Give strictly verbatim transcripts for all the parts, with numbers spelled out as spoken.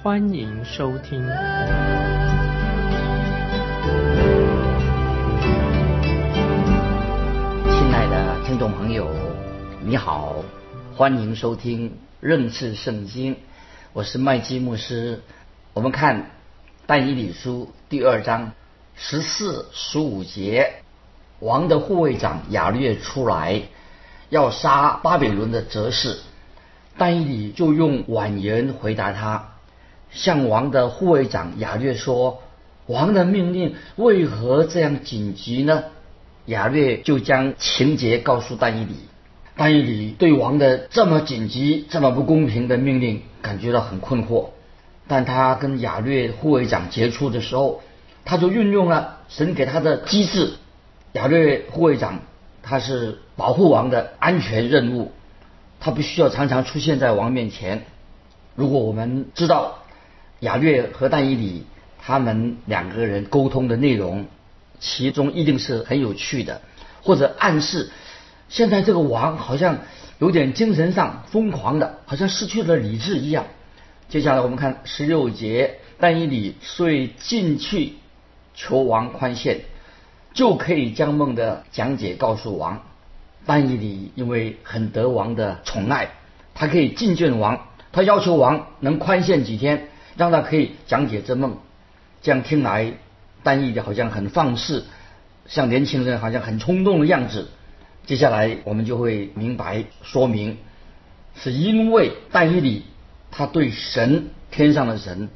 欢迎收听。亲爱的听众朋友，你好，欢迎收听认识圣经，我是麦基牧师。我们看但以理书第二章十四、十五节，王的护卫长亚略出来要杀巴比伦的哲士，但以理就用婉言回答他，向王的护卫长亚略说，王的命令为何这样紧急呢？亚略就将情节告诉但以理。但以理对王的这么紧急、这么不公平的命令感觉到很困惑，但他跟亚略护卫长接触的时候，他就运用了神给他的机制。亚略护卫长他是保护王的安全任务，他必须要常常出现在王面前。如果我们知道亚略和但以理他们两个人沟通的内容，其中一定是很有趣的，或者暗示现在这个王好像有点精神上疯狂的，好像失去了理智一样。接下来我们看十六节，但以理遂进去求王宽限，就可以将梦的讲解告诉王。但以理因为很得王的宠爱，他可以进谏王，他要求王能宽限几天，让他可以讲解这梦。这样听来，但以理好像很放肆，像年轻人好像很冲动的样子。接下来我们就会明白说明，是因为但以理他对神、天上的神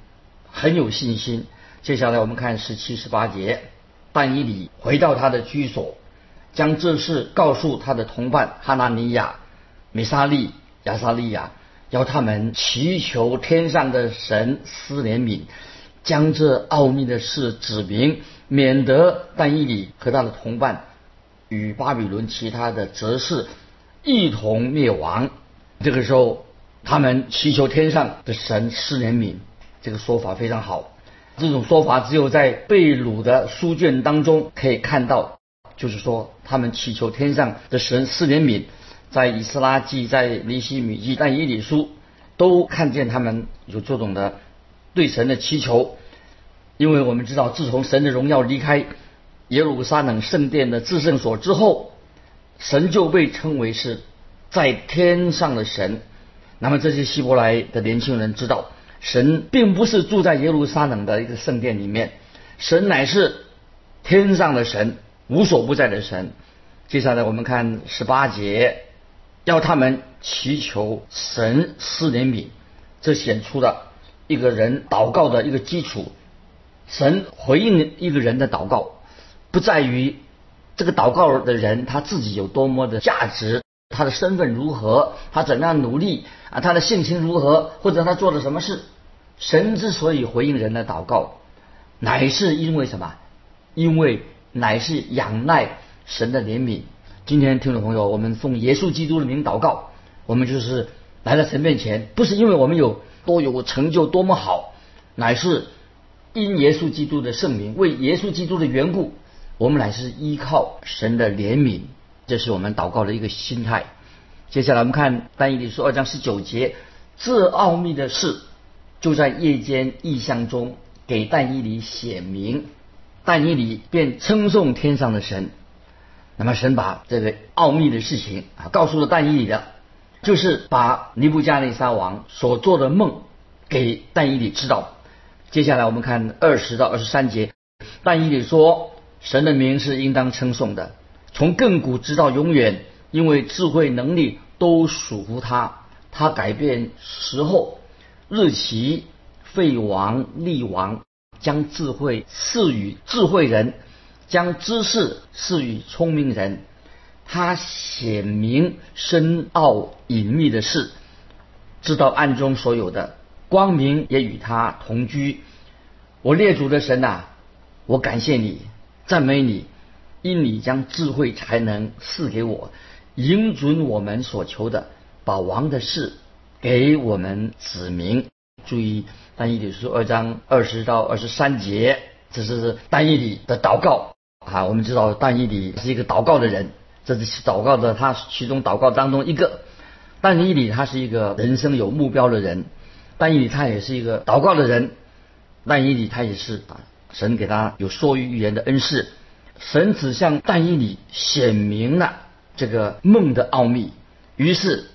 很有信心。接下来我们看十七、十八节，但以理回到他的居所，将这事告诉他的同伴哈拿尼亚、米沙利、亚撒利亚，要他们祈求天上的神施怜悯，将这奥秘的事指明，免得但以理和他的同伴与巴比伦其他的哲士一同灭亡。这个时候他们祈求天上的神施怜悯，这个说法非常好。这种说法只有在被掳的书卷当中可以看到，就是说他们祈求天上的神施怜悯，在以斯拉记、在尼希米记、但以理书都看见他们有这种的对神的祈求。因为我们知道，自从神的荣耀离开耶路撒冷圣殿的至圣所之后，神就被称为是在天上的神。那么这些希伯来的年轻人知道，神并不是住在耶路撒冷的一个圣殿里面，神乃是天上的神，无所不在的神。接下来我们看十八节，要他们祈求神施怜悯，这显出了一个人祷告的一个基础。神回应一个人的祷告，不在于这个祷告的人他自己有多么的价值，他的身份如何，他怎样努力啊，他的性情如何，或者他做了什么事。神之所以回应人的祷告，乃是因为什么？因为乃是仰赖神的怜悯。今天听众朋友，我们奉耶稣基督的名祷告，我们就是来到神面前，不是因为我们有多有成就多么好，乃是因耶稣基督的圣名，为耶稣基督的缘故，我们乃是依靠神的怜悯，这是我们祷告的一个心态。接下来我们看但以理书二章十九节，这奥秘的事就在夜间异象中给但以理显明，但以理便称颂天上的神。那么神把这个奥秘的事情啊告诉了但以理的，就是把尼布加尼撒王所做的梦给但以理知道。接下来我们看二十到二十三节，但以理说，神的名是应当称颂的，从亘古直到永远，因为智慧能力都属乎他，他改变时候日期，废王立王，将智慧赐予智慧人，将知识赐予聪明人，他显明深奥隐秘的事，知道暗中所有的，光明也与他同居，我列祖的神啊，我感谢你，赞美你，因你将智慧才能赐给我，引准我们所求的，把王的事给我们指明。注意但以理书二章二十到二十三节，这是但以理的祷告啊。我们知道但以理是一个祷告的人，这是祷告的他其中祷告当中一个。但以理他是一个人生有目标的人，但以理他也是一个祷告的人，但以理他也是神给他有说预言的恩赐。神指向但以理显明了这个梦的奥秘，于是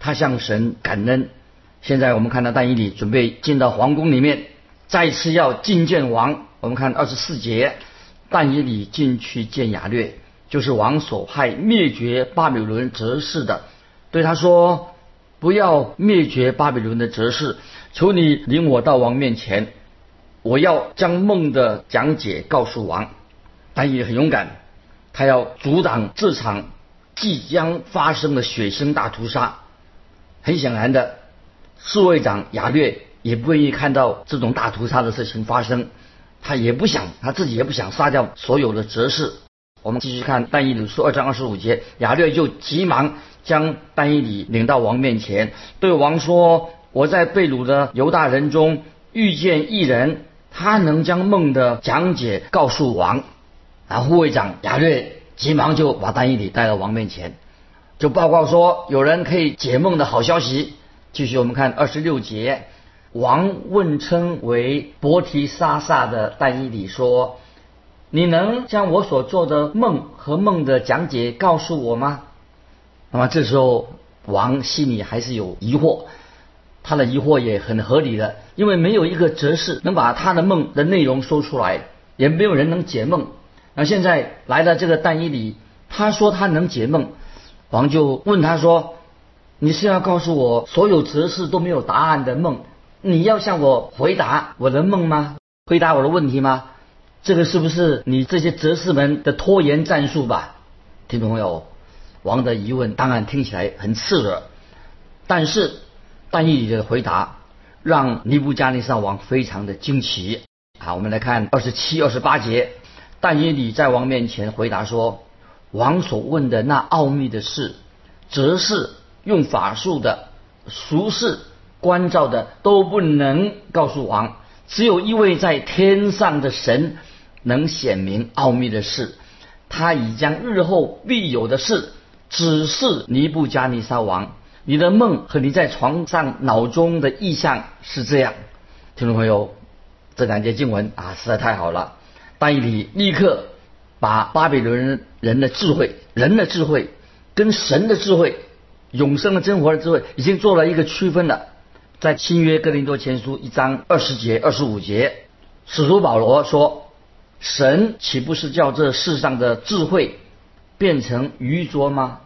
他向神感恩。现在我们看到但以理准备进到皇宫里面，再次要觐见王。我们看二十四节，但以理进去见亚略，就是王所派灭绝巴比伦哲士的，对他说：不要灭绝巴比伦的哲士，求你领我到王面前，我要将梦的讲解告诉王。但以理很勇敢，他要阻挡这场即将发生的血腥大屠杀。很显然的，侍卫长亚略也不愿意看到这种大屠杀的事情发生，他也不想，他自己也不想杀掉所有的哲士。我们继续看但以理书二章二十五节，亚略就急忙将但以理领到王面前，对王说：我在被掳的犹大人中遇见一人，他能将梦的讲解告诉王。然后护卫长亚略急忙就把但以理带到王面前，就报告说有人可以解梦的好消息。继续我们看二十六节，王问称为伯提沙撒的但以理说：你能将我所做的梦和梦的讲解告诉我吗？那么这时候王心里还是有疑惑，他的疑惑也很合理的，因为没有一个哲士能把他的梦的内容说出来，也没有人能解梦。那现在来了这个但以理，他说他能解梦，王就问他说：你是要告诉我所有哲士都没有答案的梦，你要向我回答我的梦吗？回答我的问题吗？这个是不是你这些哲士们的拖延战术吧？听众朋友，王的疑问当然听起来很刺耳，但是但以理的回答让尼布加尼撒王非常的惊奇啊！我们来看二十七、二十八节，但以理在王面前回答说：王所问的那奥秘的事，哲士用法术的、术士、关照的都不能告诉王，只有一位在天上的神能显明奥秘的事，他已将日后必有的事指示尼布加尼撒王。你的梦和你在床上脑中的意象是这样。听众朋友，这两节经文啊实在太好了。但以理立刻把巴比伦人的智慧、人的智慧跟神的智慧、永生的真活的智慧已经做了一个区分了。在新约哥林多前书一章二十节、二十五节，使徒保罗说：神岂不是叫这世上的智慧变成愚拙吗？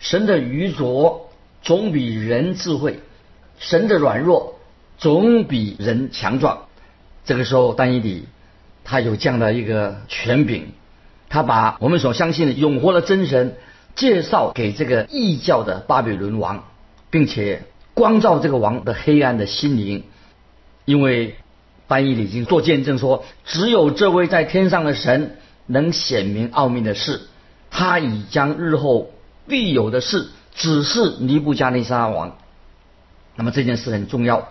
神的愚拙总比人智慧，神的软弱总比人强壮。这个时候但以理他有这样的一个权柄，他把我们所相信的永活的真神介绍给这个异教的巴比伦王，并且光照这个王的黑暗的心灵。因为但以理已经做见证说，只有这位在天上的神能显明奥秘的事，他已将日后必有的事指示尼布加尼撒王。那么这件事很重要，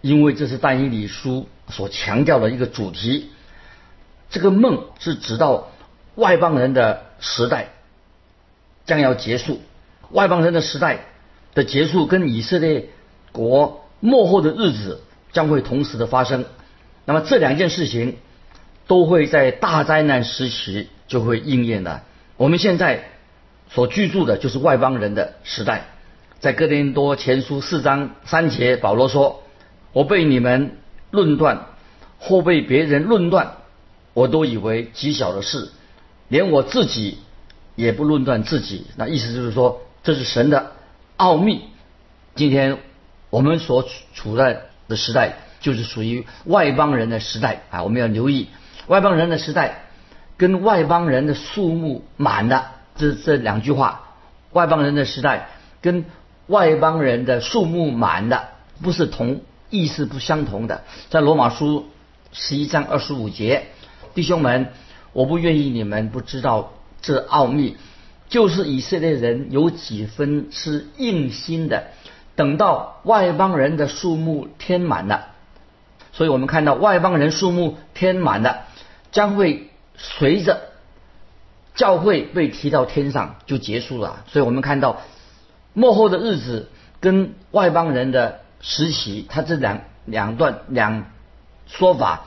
因为这是但以理书所强调的一个主题。这个梦是指到外邦人的时代将要结束，外邦人的时代的结束跟以色列国末后的日子将会同时的发生。那么这两件事情都会在大灾难时期就会应验了。我们现在所居住的就是外邦人的时代。在哥林多前书四章三节，保罗说：我被你们论断，或被别人论断，我都以为极小的事，连我自己也不论断自己。那意思就是说，这是神的奥秘。今天我们所处在的时代就是属于外邦人的时代啊！我们要留意外邦人的时代跟外邦人的数目满了，这这两句话，外邦人的时代跟外邦人的数目满了，不是同意思，不相同的。在罗马书十一章二十五节，弟兄们，我不愿意你们不知道这奥秘，就是以色列人有几分是硬心的，等到外邦人的数目添满了。所以我们看到外邦人数目添满了，将会随着教会被提到天上就结束了。所以我们看到末后的日子跟外邦人的时期，它这两两段两说法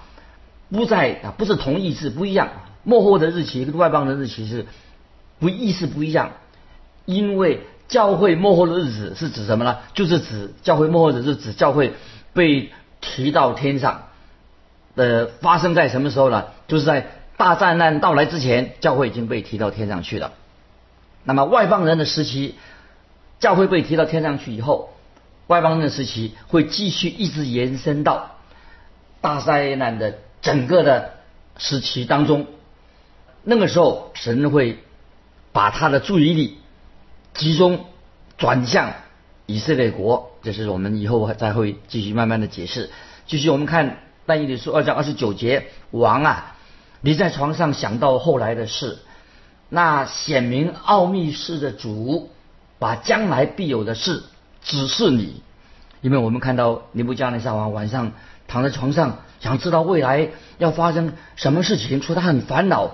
不在啊，不是同义字，不一样。末后的日期跟外邦人的日期是不意思不一样，因为教会末后的日子是指什么呢？就是指教会末后的日子，教会被提到天上，呃，发生在什么时候呢？就是在大灾难到来之前，教会已经被提到天上去了。那么外邦人的时期，教会被提到天上去以后，外邦人的时期会继续一直延伸到大灾难的整个的时期当中。那个时候神会把他的注意力集中转向以色列国，这是我们以后再会继续慢慢的解释。继续我们看但以理书二章二十九节，王啊，你在床上想到后来的事，那显明奥秘事的主把将来必有的事指示你。因为我们看到尼布甲尼撒王晚上躺在床上想知道未来要发生什么事情，所以他很烦恼。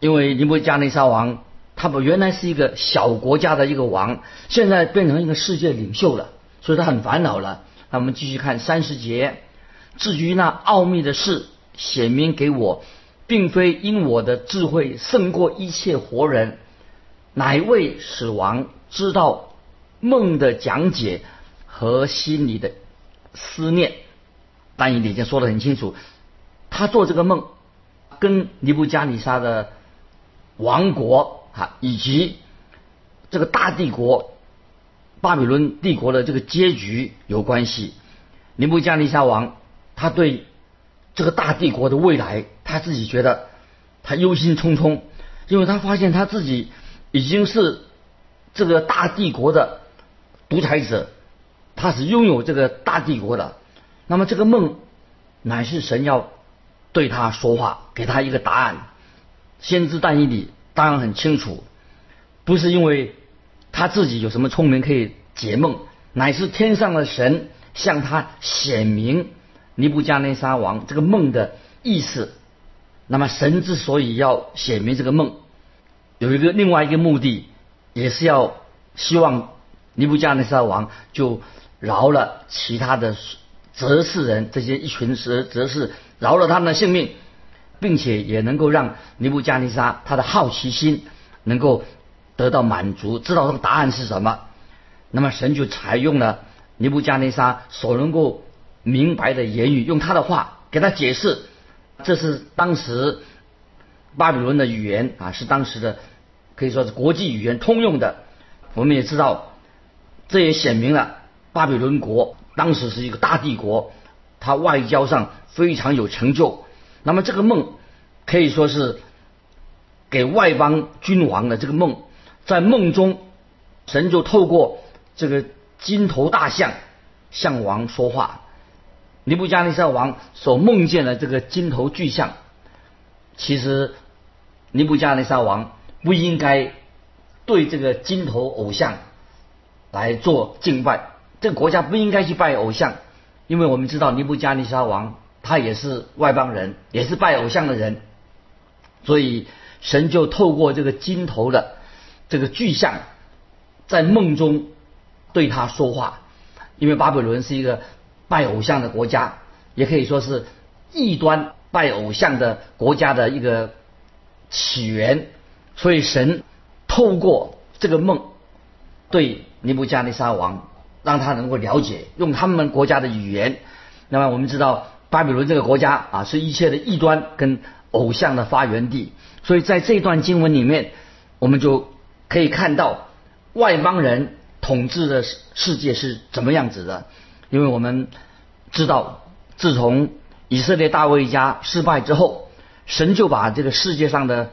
因为尼布甲尼撒王他们原来是一个小国家的一个王，现在变成一个世界领袖了，所以他很烦恼了。那我们继续看三十节，至于那奥秘的事显明给我，并非因我的智慧胜过一切活人，乃为使王知道梦的讲解和心里的思念。但以理已经说得很清楚，他做这个梦跟尼布加尼撒的王国啊，以及这个大帝国巴比伦帝国的这个结局有关系。尼布加尼撒王他对这个大帝国的未来，他自己觉得他忧心忡忡，因为他发现他自己已经是这个大帝国的独裁者，他是拥有这个大帝国的。那么这个梦乃是神要对他说话，给他一个答案。先知但以理当然很清楚，不是因为他自己有什么聪明可以解梦，乃是天上的神向他显明尼布加内沙王这个梦的意思。那么神之所以要显明这个梦，有一个另外一个目的，也是要希望尼布加内沙王就饶了其他的哲士人，这些一群哲士饶了他们的性命，并且也能够让尼布加尼撒他的好奇心能够得到满足，知道他的答案是什么。那么神就采用了尼布加尼撒所能够明白的言语，用他的话给他解释。这是当时巴比伦的语言啊，是当时的可以说是国际语言通用的。我们也知道，这也显明了巴比伦国当时是一个大帝国，他外交上非常有成就。那么这个梦可以说是给外邦君王的这个梦，在梦中神就透过这个金头大象向王说话。尼布加尼撒王所梦见的这个金头巨象，其实尼布加尼撒王不应该对这个金头偶像来做敬拜，这个国家不应该去拜偶像。因为我们知道尼布加尼撒王他也是外邦人，也是拜偶像的人，所以神就透过这个金头的这个巨象在梦中对他说话。因为巴比伦是一个拜偶像的国家，也可以说是异端拜偶像的国家的一个起源，所以神透过这个梦对尼布加尼撒王让他能够了解，用他们国家的语言。那么我们知道巴比伦这个国家啊，是一切的异端跟偶像的发源地，所以在这段经文里面，我们就可以看到外邦人统治的世界是怎么样子的。因为我们知道，自从以色列大卫家失败之后，神就把这个世界上的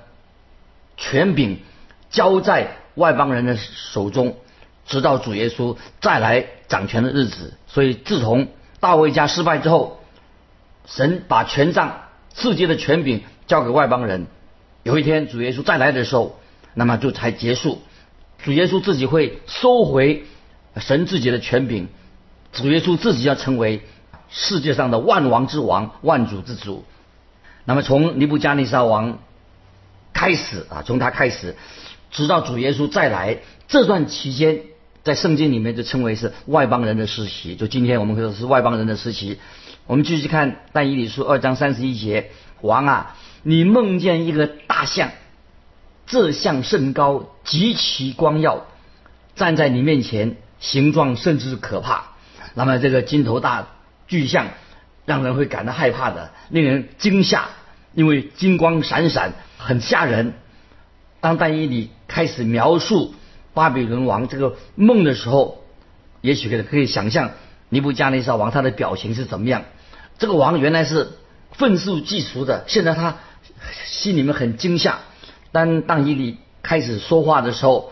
权柄交在外邦人的手中，直到主耶稣再来掌权的日子。所以自从大卫家失败之后，神把权杖世界的权柄交给外邦人。有一天主耶稣再来的时候，那么就才结束。主耶稣自己会收回神自己的权柄，主耶稣自己要成为世界上的万王之王，万主之主。那么从尼布加尼撒王开始啊，从他开始直到主耶稣再来这段期间，在圣经里面就称为是外邦人的时期，就今天我们说是外邦人的时期。我们继续看但以理书二章三十一节，王啊，你梦见一个大象，这象甚高，极其光耀，站在你面前，形状甚至可怕。那么这个金头大巨象让人会感到害怕的，令人惊吓，因为金光闪闪，很吓人。当但以理开始描述巴比伦王这个梦的时候，也许可以可以想象尼布加尼撒王他的表情是怎么样。这个王原来是愤世嫉俗的，现在他心里面很惊吓。当但以理开始说话的时候，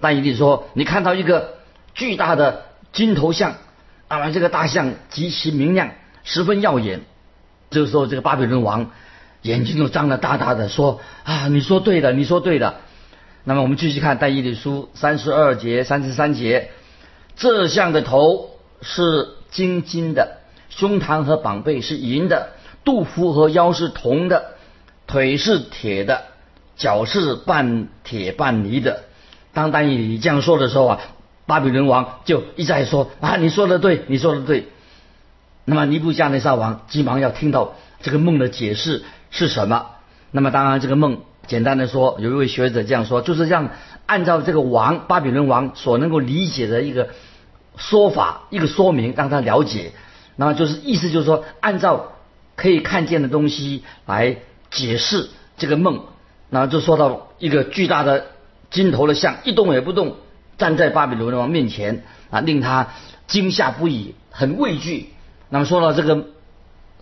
但以理说，你看到一个巨大的金头象，那么这个大象极其明亮，十分耀眼。这个时候这个巴比伦王眼睛都张得大大的，说啊，你说对了，你说对了。那么我们继续看但以理书三十二节三十三节，这象的头是金金的，胸膛和膀背是银的，肚腹和腰是铜的，腿是铁的，脚是半铁半泥的。当但以理这样说的时候啊，巴比伦王就一再说啊，你说的对，你说的对。那么尼布加尼撒王急忙要听到这个梦的解释是什么。那么当然这个梦简单的说，有一位学者这样说，就是让按照这个王巴比伦王所能够理解的一个说法，一个说明，让他了解。那么就是意思就是说，按照可以看见的东西来解释这个梦。然后就说到一个巨大的金头的象一动也不动，站在巴比伦王面前啊，令他惊吓不已，很畏惧。那么说到这个，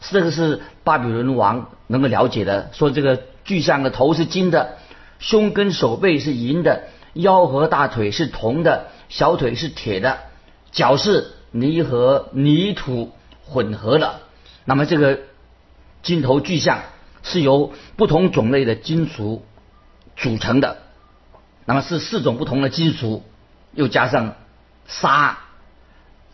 这个是巴比伦王能够了解的，说这个巨象的头是金的，胸跟手背是银的，腰和大腿是铜的，小腿是铁的，脚是泥和泥土混合的。那么这个金头巨象是由不同种类的金属组成的，那么是四种不同的金属，又加上沙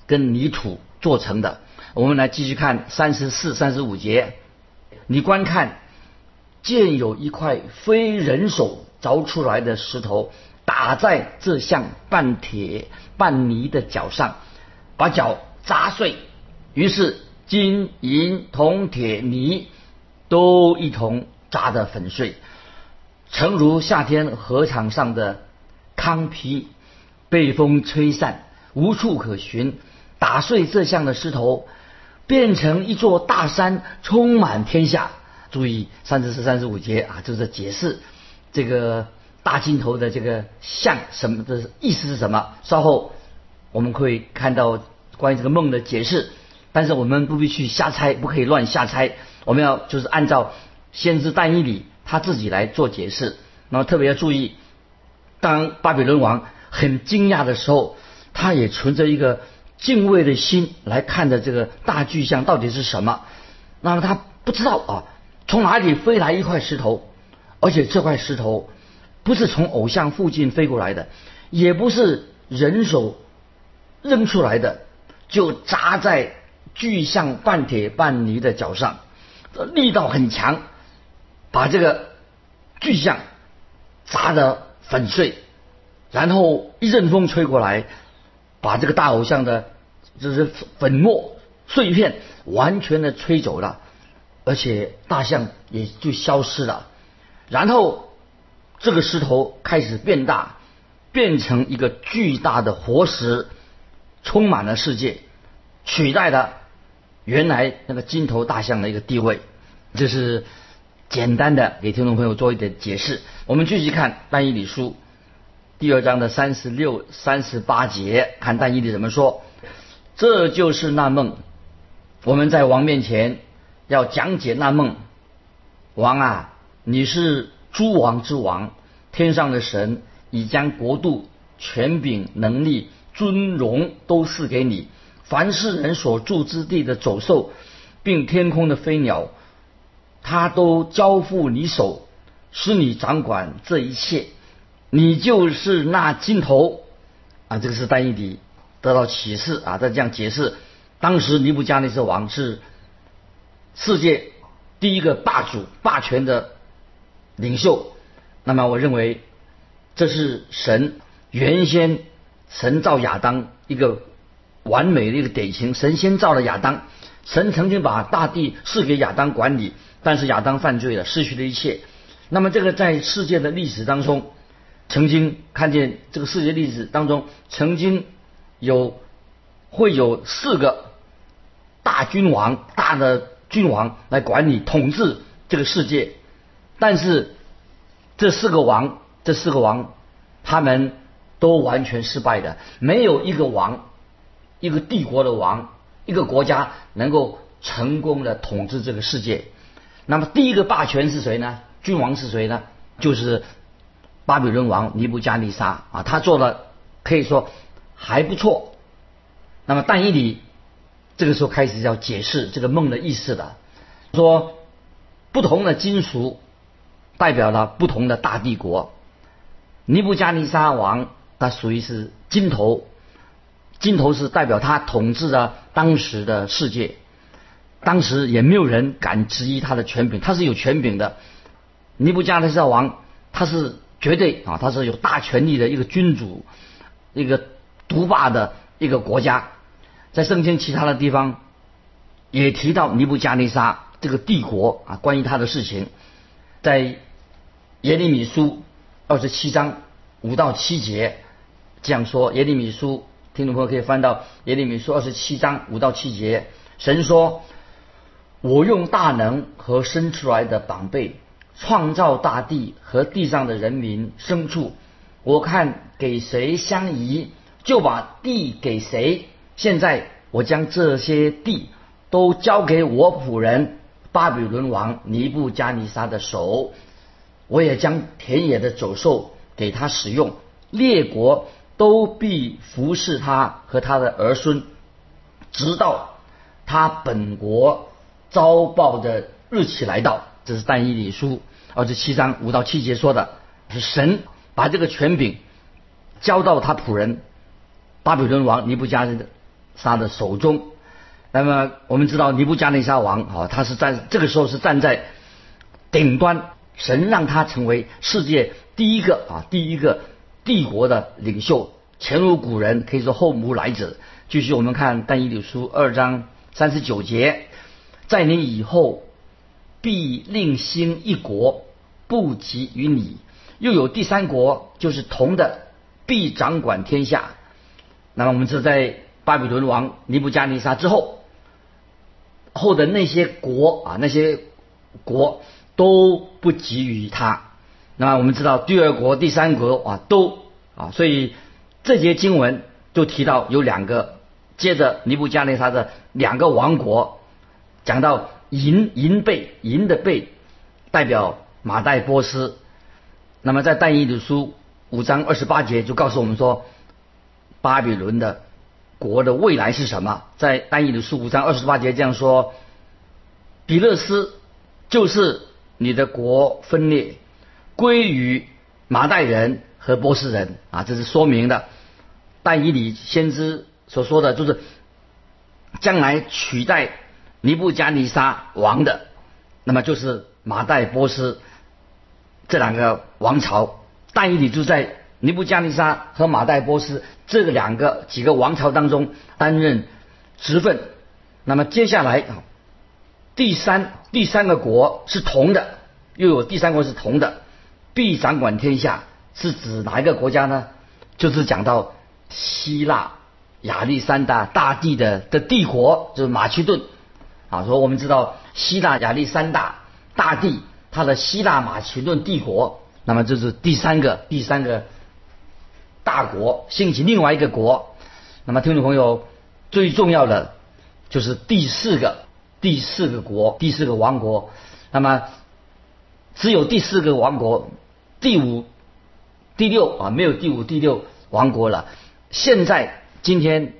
跟泥土做成的。我们来继续看三十四、三十五节，你观看，见有一块非人手凿出来的石头，打在这像半铁半泥的脚上，把脚砸碎，于是金银铜铁泥都一同砸得粉碎，诚如夏天河场上的糠皮被风吹散，无处可寻。打碎这像的石头，变成一座大山，充满天下。注意三十四、三十五节啊，就是解释这个大金头的这个像什么的意思是什么。稍后我们会看到关于这个梦的解释，但是我们不必去瞎猜，不可以乱瞎猜。我们要就是按照先知但以理他自己来做解释。然后特别要注意，当巴比伦王很惊讶的时候，他也存着一个敬畏的心来看着这个大巨象到底是什么。那么他不知道啊，从哪里飞来一块石头，而且这块石头不是从偶像附近飞过来的，也不是人手扔出来的，就砸在巨象半铁半泥的脚上，力道很强，把这个巨象砸得粉碎。然后一阵风吹过来，把这个大偶像的就是粉末碎片完全的吹走了，而且大象也就消失了。然后这个石头开始变大，变成一个巨大的活石，充满了世界，取代了原来那个金头大象的一个地位。这是简单的给听众朋友做一点解释。我们继续看但以理书第二章的三十六、三十八节，看但以理怎么说。这就是那梦，我们在王面前要讲解那梦。王啊，你是诸王之王，天上的神已将国度、权柄、能力、尊荣都赐给你，凡世人所住之地的走兽并天空的飞鸟，他都交付你手，使你掌管这一切。你就是那金头啊！这个是但以理得到启示啊，他这样解释：当时尼布加尼撒王是世界第一个霸主、霸权的领袖。那么，我认为这是神原先神造亚当一个完美的一个典型。神先造了亚当，神曾经把大地赐给亚当管理，但是亚当犯罪了，失去了一切。那么，这个在世界的历史当中，曾经看见这个世界历史当中，曾经有会有四个大君王、大的君王来管理统治这个世界，但是这四个王，这四个王，他们都完全失败的，没有一个王，一个帝国的王，一个国家能够成功的统治这个世界。那么第一个霸权是谁呢？君王是谁呢？就是巴比伦王尼布加尼撒啊，他做的可以说还不错。那么但以理这个时候开始要解释这个梦的意思了，说不同的金属代表了不同的大帝国。尼布加尼撒王他属于是金头，金头是代表他统治了当时的世界，当时也没有人敢质疑他的权柄，他是有权柄的。尼布加尼撒王他是绝对啊，他是有大权力的一个君主，一个独霸的一个国家。在圣经其他的地方也提到尼布加尼撒这个帝国啊，关于他的事情，在耶利米书二十七章五到七节这样说。耶利米书，听众朋友可以翻到耶利米书二十七章五到七节，神说：“我用大能和伸出来的膀臂，创造大地和地上的人民牲畜，我看给谁相宜，就把地给谁。”现在我将这些地都交给我仆人巴比伦王尼布加尼撒的手，我也将田野的走兽给他使用，列国都必服侍他和他的儿孙，直到他本国遭报的日期来到。这是但以理书二十七章五到七节说的，是神把这个权柄交到他仆人巴比伦王尼布加尼撒撒的手中。那么我们知道尼布加尼撒王啊，他是站这个时候是站在顶端，神让他成为世界第一个啊第一个帝国的领袖，前无古人，可以说后无来者。继续我们看但以理书二章三十九节，在你以后必另兴一国，不及于你；又有第三国，就是铜的，必掌管天下。那么我们这在巴比伦王尼布加尼撒之后，后的那些国啊，那些国都不及于他。那我们知道第二国、第三国啊，都啊，所以这节经文就提到有两个，接着尼布加尼撒的两个王国，讲到银银贝，银的贝代表马代波斯。那么在但以理书五章二十八节就告诉我们说，巴比伦的国的未来是什么？在但以理书五章二十八节这样说：“比勒斯就是你的国分裂，归于马代人和波斯人啊。”这是说明的。但以理先知所说的就是将来取代尼布加尼撒王的，那么就是马代波斯这两个王朝。但以理就在尼布加尼撒和马代波斯这个两个几个王朝当中担任职分。那么接下来啊，第三第三个国是铜的，又有第三国是铜的，必掌管天下，是指哪一个国家呢？就是讲到希腊亚历山大大帝的的帝国，就是马其顿啊。所以我们知道希腊亚历山大大帝他的希腊马其顿帝国，那么这是第三个第三个。大国兴起另外一个国。那么听众朋友，最重要的就是第四个第四个国第四个王国。那么只有第四个王国，第五第六啊没有第五第六王国了。现在今天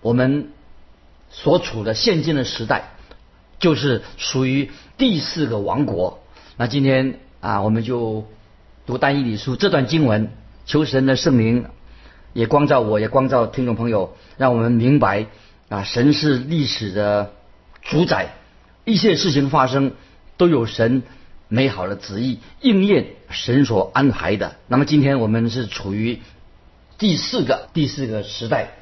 我们所处的现今的时代，就是属于第四个王国。那今天啊，我们就读但以理书这段经文，求神的圣灵也光照我，也光照听众朋友，让我们明白啊，神是历史的主宰，一切事情发生都有神美好的旨意，应验神所安排的。那么今天我们是处于第四个第四个时代。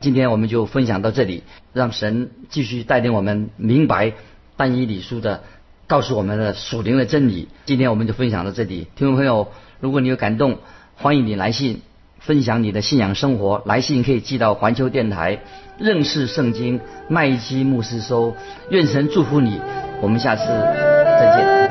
今天我们就分享到这里，让神继续带领我们明白但以理书的告诉我们的属灵的真理。今天我们就分享到这里，听众朋友，如果你有感动，欢迎你来信分享你的信仰生活。来信可以寄到环球电台认识圣经麦基牧师收。愿神祝福你，我们下次再见。